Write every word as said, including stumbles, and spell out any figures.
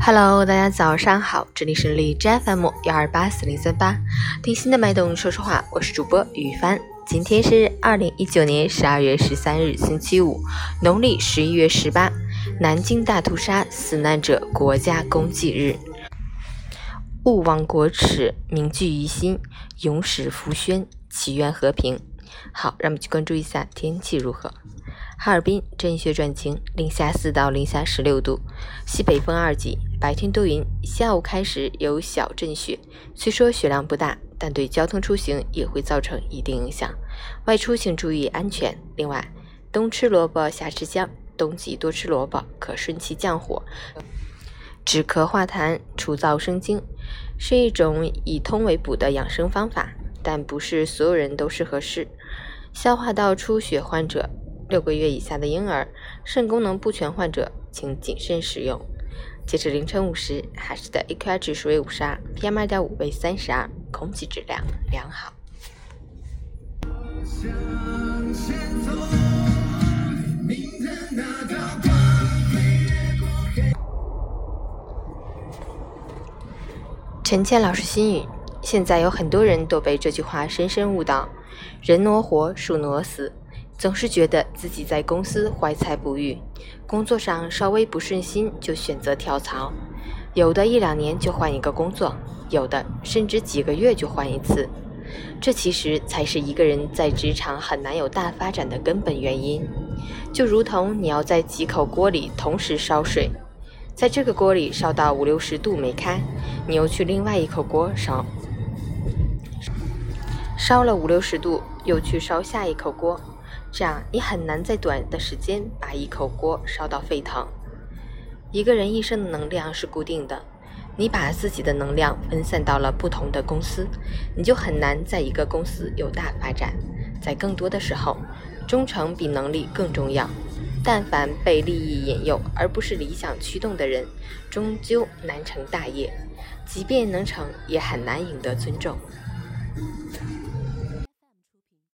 Hello， 大家早上好，这里是荔枝 F M 一二八四零三八，听心的脉动说说话，我是主播雨帆。今天是二零一九年十二月十三日，星期五，农历十一月十八，南京大屠杀死难者国家公祭日。勿忘国耻，铭记于心，永史浮轩，祈愿和平。好，让我们去关注一下天气如何。哈尔滨阵雪转晴，零下四到零下十六度，西北风二级，白天多云，下午开始有小阵雪，虽说雪量不大，但对交通出行也会造成一定影响，外出请注意安全。另外，冬吃萝卜夏吃姜，冬季多吃萝卜可顺其降火，止咳化痰，除燥生津，是一种以通为补的养生方法，但不是所有人都适合吃。消化道出血患者，六个月以下的婴儿，肾功能不全患者，请谨慎使用。截至凌晨五时，海市的 A Q I 指数为五十二 ，P M 二点五 为三十二，空气质量良好。陈倩老师心语：现在有很多人都被这句话深深误导，人挪活，树挪死。总是觉得自己在公司怀才不遇，工作上稍微不顺心就选择跳槽，有的一两年就换一个工作，有的甚至几个月就换一次。这其实才是一个人在职场很难有大发展的根本原因。就如同你要在几口锅里同时烧水，在这个锅里烧到五六十度没开，你又去另外一口锅烧，烧了五六十度又去烧下一口锅，这样你很难在短的时间把一口锅烧到沸腾。一个人一生的能量是固定的，你把自己的能量分散到了不同的公司，你就很难在一个公司有大发展。在更多的时候，忠诚比能力更重要。但凡被利益引诱而不是理想驱动的人，终究难成大业，即便能成也很难赢得尊重。